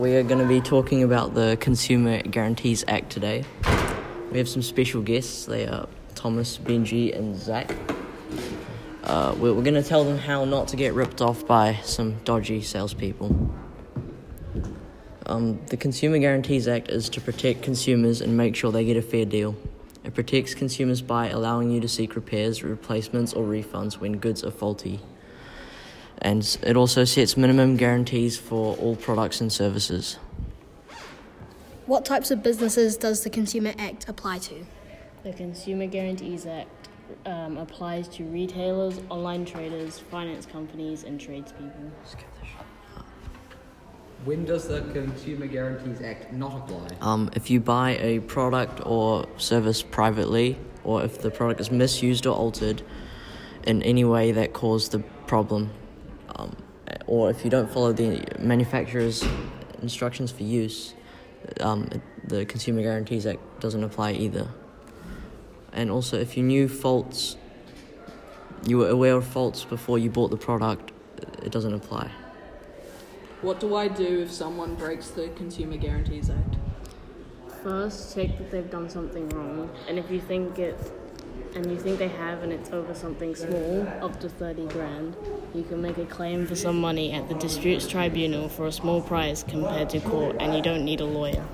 We are going to be talking about the Consumer Guarantees Act today. We have some special guests. They are Thomas, Benji, and Zach. We're going to tell them how not to get ripped off by some dodgy salespeople. The Consumer Guarantees Act is to protect consumers and make sure they get a fair deal. It protects consumers by allowing you to seek repairs, replacements, or refunds when goods are faulty. And it also sets minimum guarantees for all products and services. What types of businesses does the Consumer Act apply to? The Consumer Guarantees Act applies to retailers, online traders, finance companies, and tradespeople. When does the Consumer Guarantees Act not apply? If you buy a product or service privately, or if the product is misused or altered in any way that caused the problem, or if you don't follow the manufacturer's instructions for use, the Consumer Guarantees Act doesn't apply either. And also, if you knew faults, you were aware of faults before you bought the product, it doesn't apply. What do I do if someone breaks the Consumer Guarantees Act? First, check that they've done something wrong, and if you think they have and it's over something small, up to 30 grand, you can make a claim for some money at the disputes tribunal for a small price compared to court, and you don't need a lawyer.